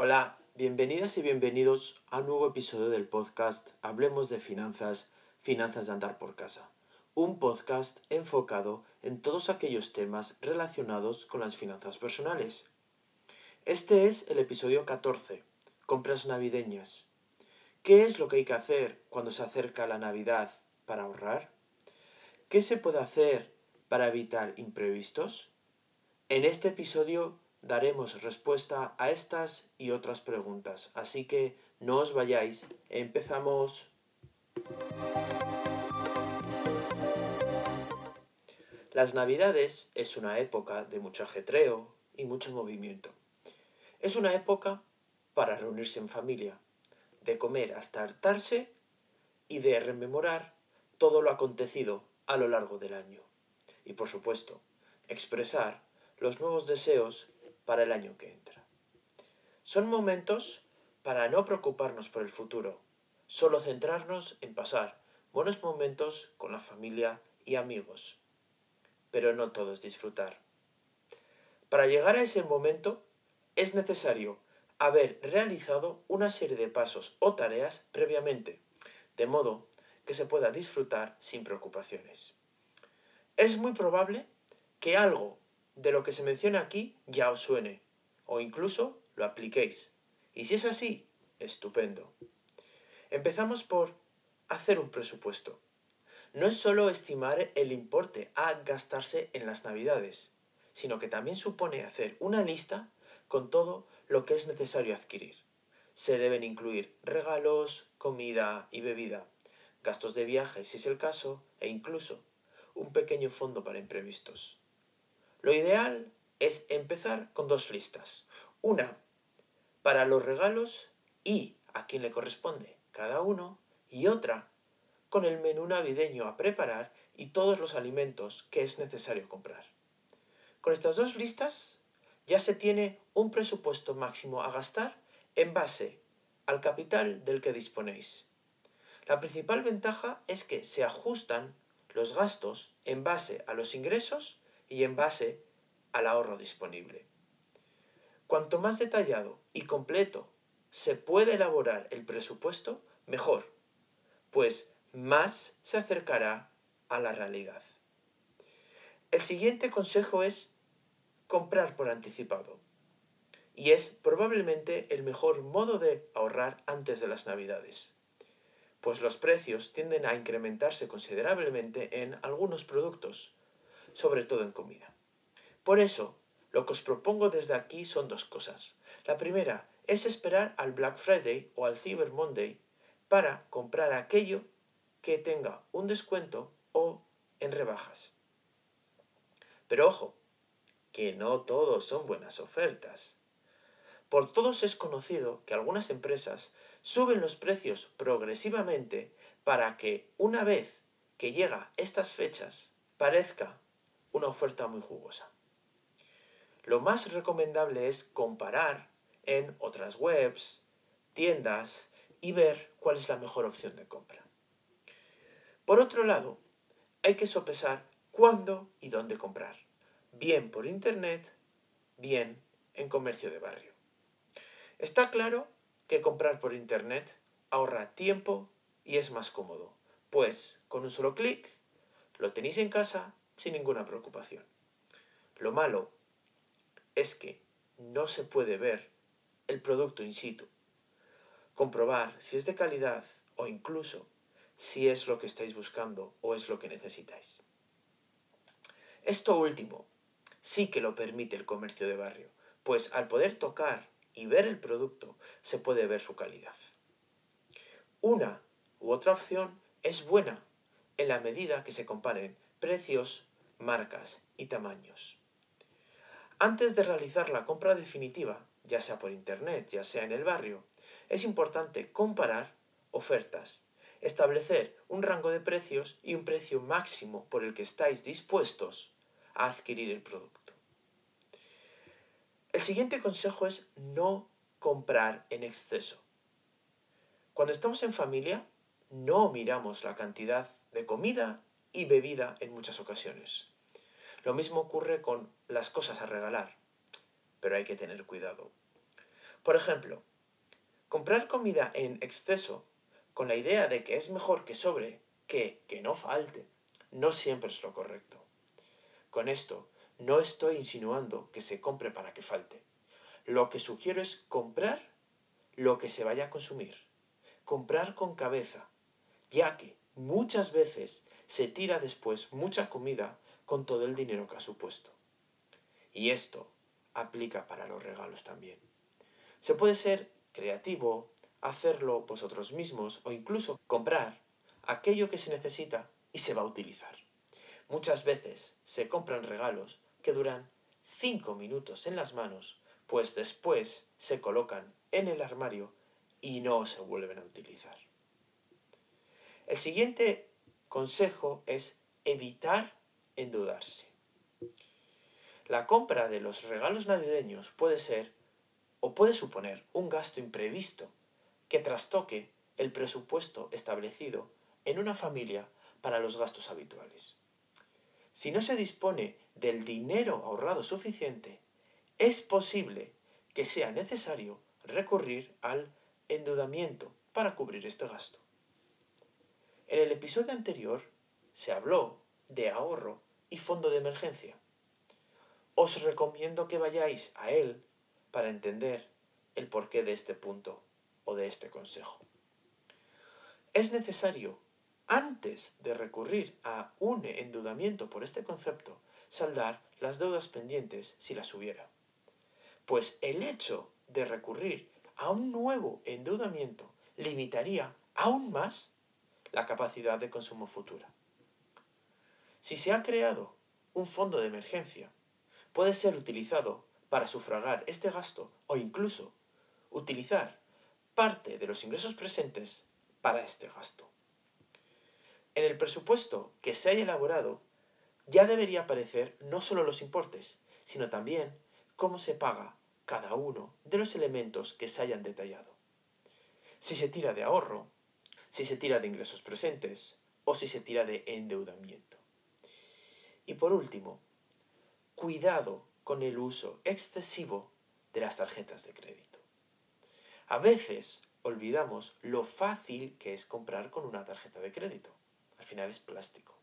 Hola, bienvenidas y bienvenidos a un nuevo episodio del podcast Hablemos de Finanzas, Finanzas de Andar por Casa. Un podcast enfocado en todos aquellos temas relacionados con las finanzas personales. Este es el episodio 14, compras navideñas. ¿Qué es lo que hay que hacer cuando se acerca la Navidad para ahorrar? ¿Qué se puede hacer para evitar imprevistos? En este episodio daremos respuesta a estas y otras preguntas, así que no os vayáis, empezamos. Las Navidades es una época de mucho ajetreo y mucho movimiento. Es una época para reunirse en familia, de comer hasta hartarse y de rememorar todo lo acontecido a lo largo del año. Y por supuesto, expresar los nuevos deseos para el año que entra. Son momentos para no preocuparnos por el futuro, solo centrarnos en pasar buenos momentos con la familia y amigos. Pero no todo es disfrutar. Para llegar a ese momento es necesario haber realizado una serie de pasos o tareas previamente, de modo que se pueda disfrutar sin preocupaciones. Es muy probable que algo de lo que se menciona aquí ya os suene, o incluso lo apliquéis. Y si es así, estupendo. Empezamos por hacer un presupuesto. No es solo estimar el importe a gastarse en las Navidades, sino que también supone hacer una lista con todo lo que es necesario adquirir. Se deben incluir regalos, comida y bebida, gastos de viaje si es el caso, e incluso un pequeño fondo para imprevistos. Lo ideal es empezar con dos listas. Una para los regalos y a quién le corresponde cada uno, y otra con el menú navideño a preparar y todos los alimentos que es necesario comprar. Con estas dos listas ya se tiene un presupuesto máximo a gastar en base al capital del que disponéis. La principal ventaja es que se ajustan los gastos en base a los ingresos y en base al ahorro disponible. Cuanto más detallado y completo se puede elaborar el presupuesto, mejor, pues más se acercará a la realidad. El siguiente consejo es comprar por anticipado, y es probablemente el mejor modo de ahorrar antes de las Navidades, pues los precios tienden a incrementarse considerablemente en algunos productos, sobre todo en comida. Por eso, lo que os propongo desde aquí son dos cosas. La primera es esperar al Black Friday o al Cyber Monday para comprar aquello que tenga un descuento o en rebajas. Pero ojo, que no todos son buenas ofertas. Por todos es conocido que algunas empresas suben los precios progresivamente para que una vez que llega estas fechas parezca una oferta muy jugosa. Lo más recomendable es comparar en otras webs, tiendas y ver cuál es la mejor opción de compra. Por otro lado, hay que sopesar cuándo y dónde comprar, bien por internet, bien en comercio de barrio. Está claro que comprar por internet ahorra tiempo y es más cómodo, pues con un solo clic lo tenéis en casa sin ninguna preocupación. Lo malo es que no se puede ver el producto in situ, comprobar si es de calidad o incluso si es lo que estáis buscando o es lo que necesitáis. Esto último sí que lo permite el comercio de barrio, pues al poder tocar y ver el producto se puede ver su calidad. Una u otra opción es buena en la medida que se comparen precios, marcas y tamaños. Antes de realizar la compra definitiva, ya sea por internet, ya sea en el barrio, es importante comparar ofertas, establecer un rango de precios y un precio máximo por el que estáis dispuestos a adquirir el producto. El siguiente consejo es no comprar en exceso. Cuando estamos en familia, no miramos la cantidad de comida y bebida en muchas ocasiones. Lo mismo ocurre con las cosas a regalar, pero hay que tener cuidado. Por ejemplo, comprar comida en exceso con la idea de que es mejor que sobre, que no falte, no siempre es lo correcto. Con esto, no estoy insinuando que se compre para que falte. Lo que sugiero es comprar lo que se vaya a consumir. Comprar con cabeza, ya que muchas veces se tira después mucha comida con todo el dinero que ha supuesto. Y esto aplica para los regalos también. Se puede ser creativo, hacerlo vosotros mismos o incluso comprar aquello que se necesita y se va a utilizar. Muchas veces se compran regalos que duran 5 minutos en las manos, pues después se colocan en el armario y no se vuelven a utilizar. El siguiente consejo es evitar endeudarse. La compra de los regalos navideños puede ser o puede suponer un gasto imprevisto que trastoque el presupuesto establecido en una familia para los gastos habituales. Si no se dispone del dinero ahorrado suficiente, es posible que sea necesario recurrir al endeudamiento para cubrir este gasto. En el episodio anterior se habló de ahorro y fondo de emergencia. Os recomiendo que vayáis a él para entender el porqué de este punto o de este consejo. Es necesario, antes de recurrir a un endeudamiento por este concepto, saldar las deudas pendientes si las hubiera. Pues el hecho de recurrir a un nuevo endeudamiento limitaría aún más la capacidad de consumo futura. Si se ha creado un fondo de emergencia, puede ser utilizado para sufragar este gasto o incluso utilizar parte de los ingresos presentes para este gasto. En el presupuesto que se haya elaborado ya debería aparecer no solo los importes, sino también cómo se paga cada uno de los elementos que se hayan detallado. Si se tira de ahorro, si se tira de ingresos presentes o si se tira de endeudamiento. Y por último, cuidado con el uso excesivo de las tarjetas de crédito. A veces olvidamos lo fácil que es comprar con una tarjeta de crédito. Al final es plástico.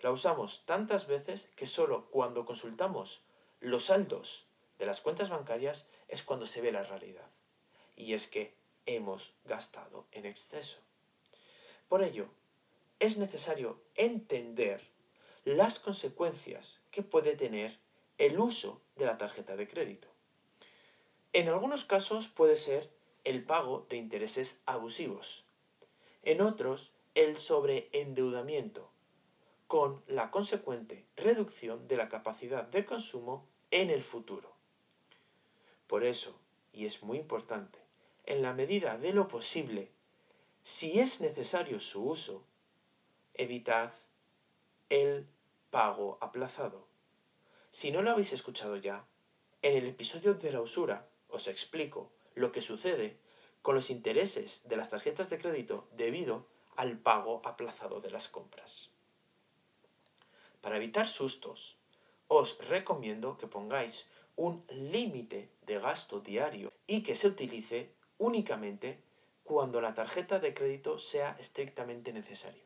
La usamos tantas veces que solo cuando consultamos los saldos de las cuentas bancarias es cuando se ve la realidad. Y es que hemos gastado en exceso. Por ello, es necesario entender las consecuencias que puede tener el uso de la tarjeta de crédito. En algunos casos puede ser el pago de intereses abusivos. En otros, el sobreendeudamiento, con la consecuente reducción de la capacidad de consumo en el futuro. Por eso, y es muy importante, en la medida de lo posible, si es necesario su uso, evitad el pago aplazado. Si no lo habéis escuchado ya, en el episodio de la usura os explico lo que sucede con los intereses de las tarjetas de crédito debido al pago aplazado de las compras. Para evitar sustos, os recomiendo que pongáis un límite de gasto diario y que se utilice únicamente cuando la tarjeta de crédito sea estrictamente necesario.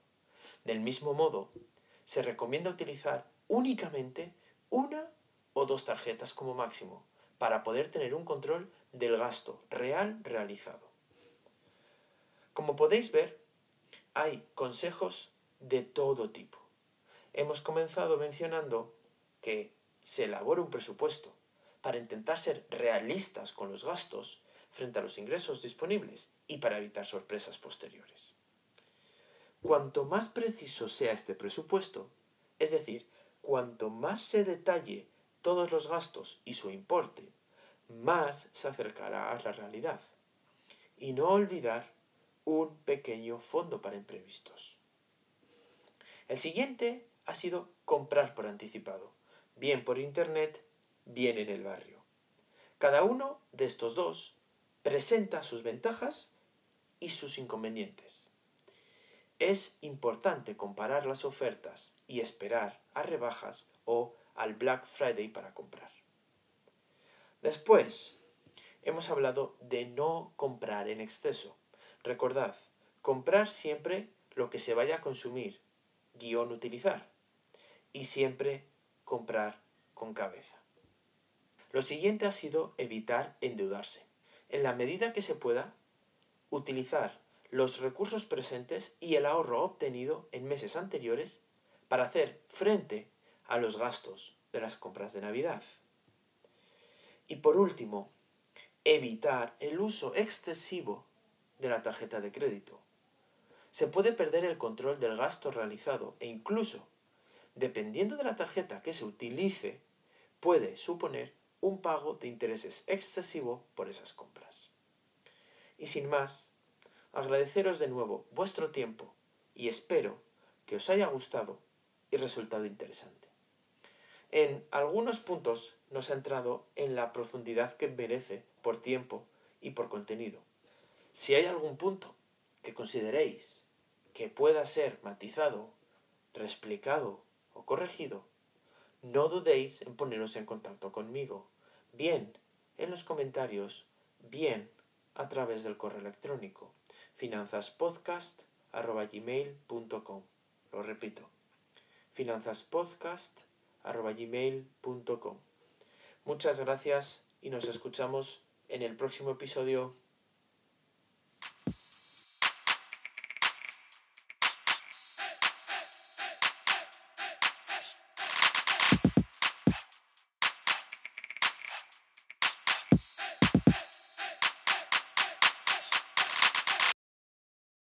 Del mismo modo, se recomienda utilizar únicamente una o dos tarjetas como máximo para poder tener un control del gasto real realizado. Como podéis ver, hay consejos de todo tipo. Hemos comenzado mencionando que se elabore un presupuesto para intentar ser realistas con los gastos frente a los ingresos disponibles y para evitar sorpresas posteriores. Cuanto más preciso sea este presupuesto, es decir, cuanto más se detalle todos los gastos y su importe, más se acercará a la realidad. Y no olvidar un pequeño fondo para imprevistos. El siguiente ha sido comprar por anticipado, bien por internet, bien en el barrio. Cada uno de estos dos presenta sus ventajas y sus inconvenientes. Es importante comparar las ofertas y esperar a rebajas o al Black Friday para comprar. Después, hemos hablado de no comprar en exceso. Recordad, comprar siempre lo que se vaya a consumir, guión utilizar, y siempre comprar con cabeza. Lo siguiente ha sido evitar endeudarse. En la medida que se pueda, utilizar los recursos presentes y el ahorro obtenido en meses anteriores para hacer frente a los gastos de las compras de Navidad. Y por último, evitar el uso excesivo de la tarjeta de crédito. Se puede perder el control del gasto realizado e incluso, dependiendo de la tarjeta que se utilice, puede suponer un pago de intereses excesivo por esas compras. Y sin más, agradeceros de nuevo vuestro tiempo y espero que os haya gustado y resultado interesante. En algunos puntos nos ha entrado en la profundidad que merece por tiempo y por contenido. Si hay algún punto que consideréis que pueda ser matizado, reexplicado o corregido, no dudéis en poneros en contacto conmigo, bien en los comentarios, bien a través del correo electrónico finanzaspodcast@gmail.com. Lo repito, finanzaspodcast@gmail.com. Muchas gracias y nos escuchamos en el próximo episodio.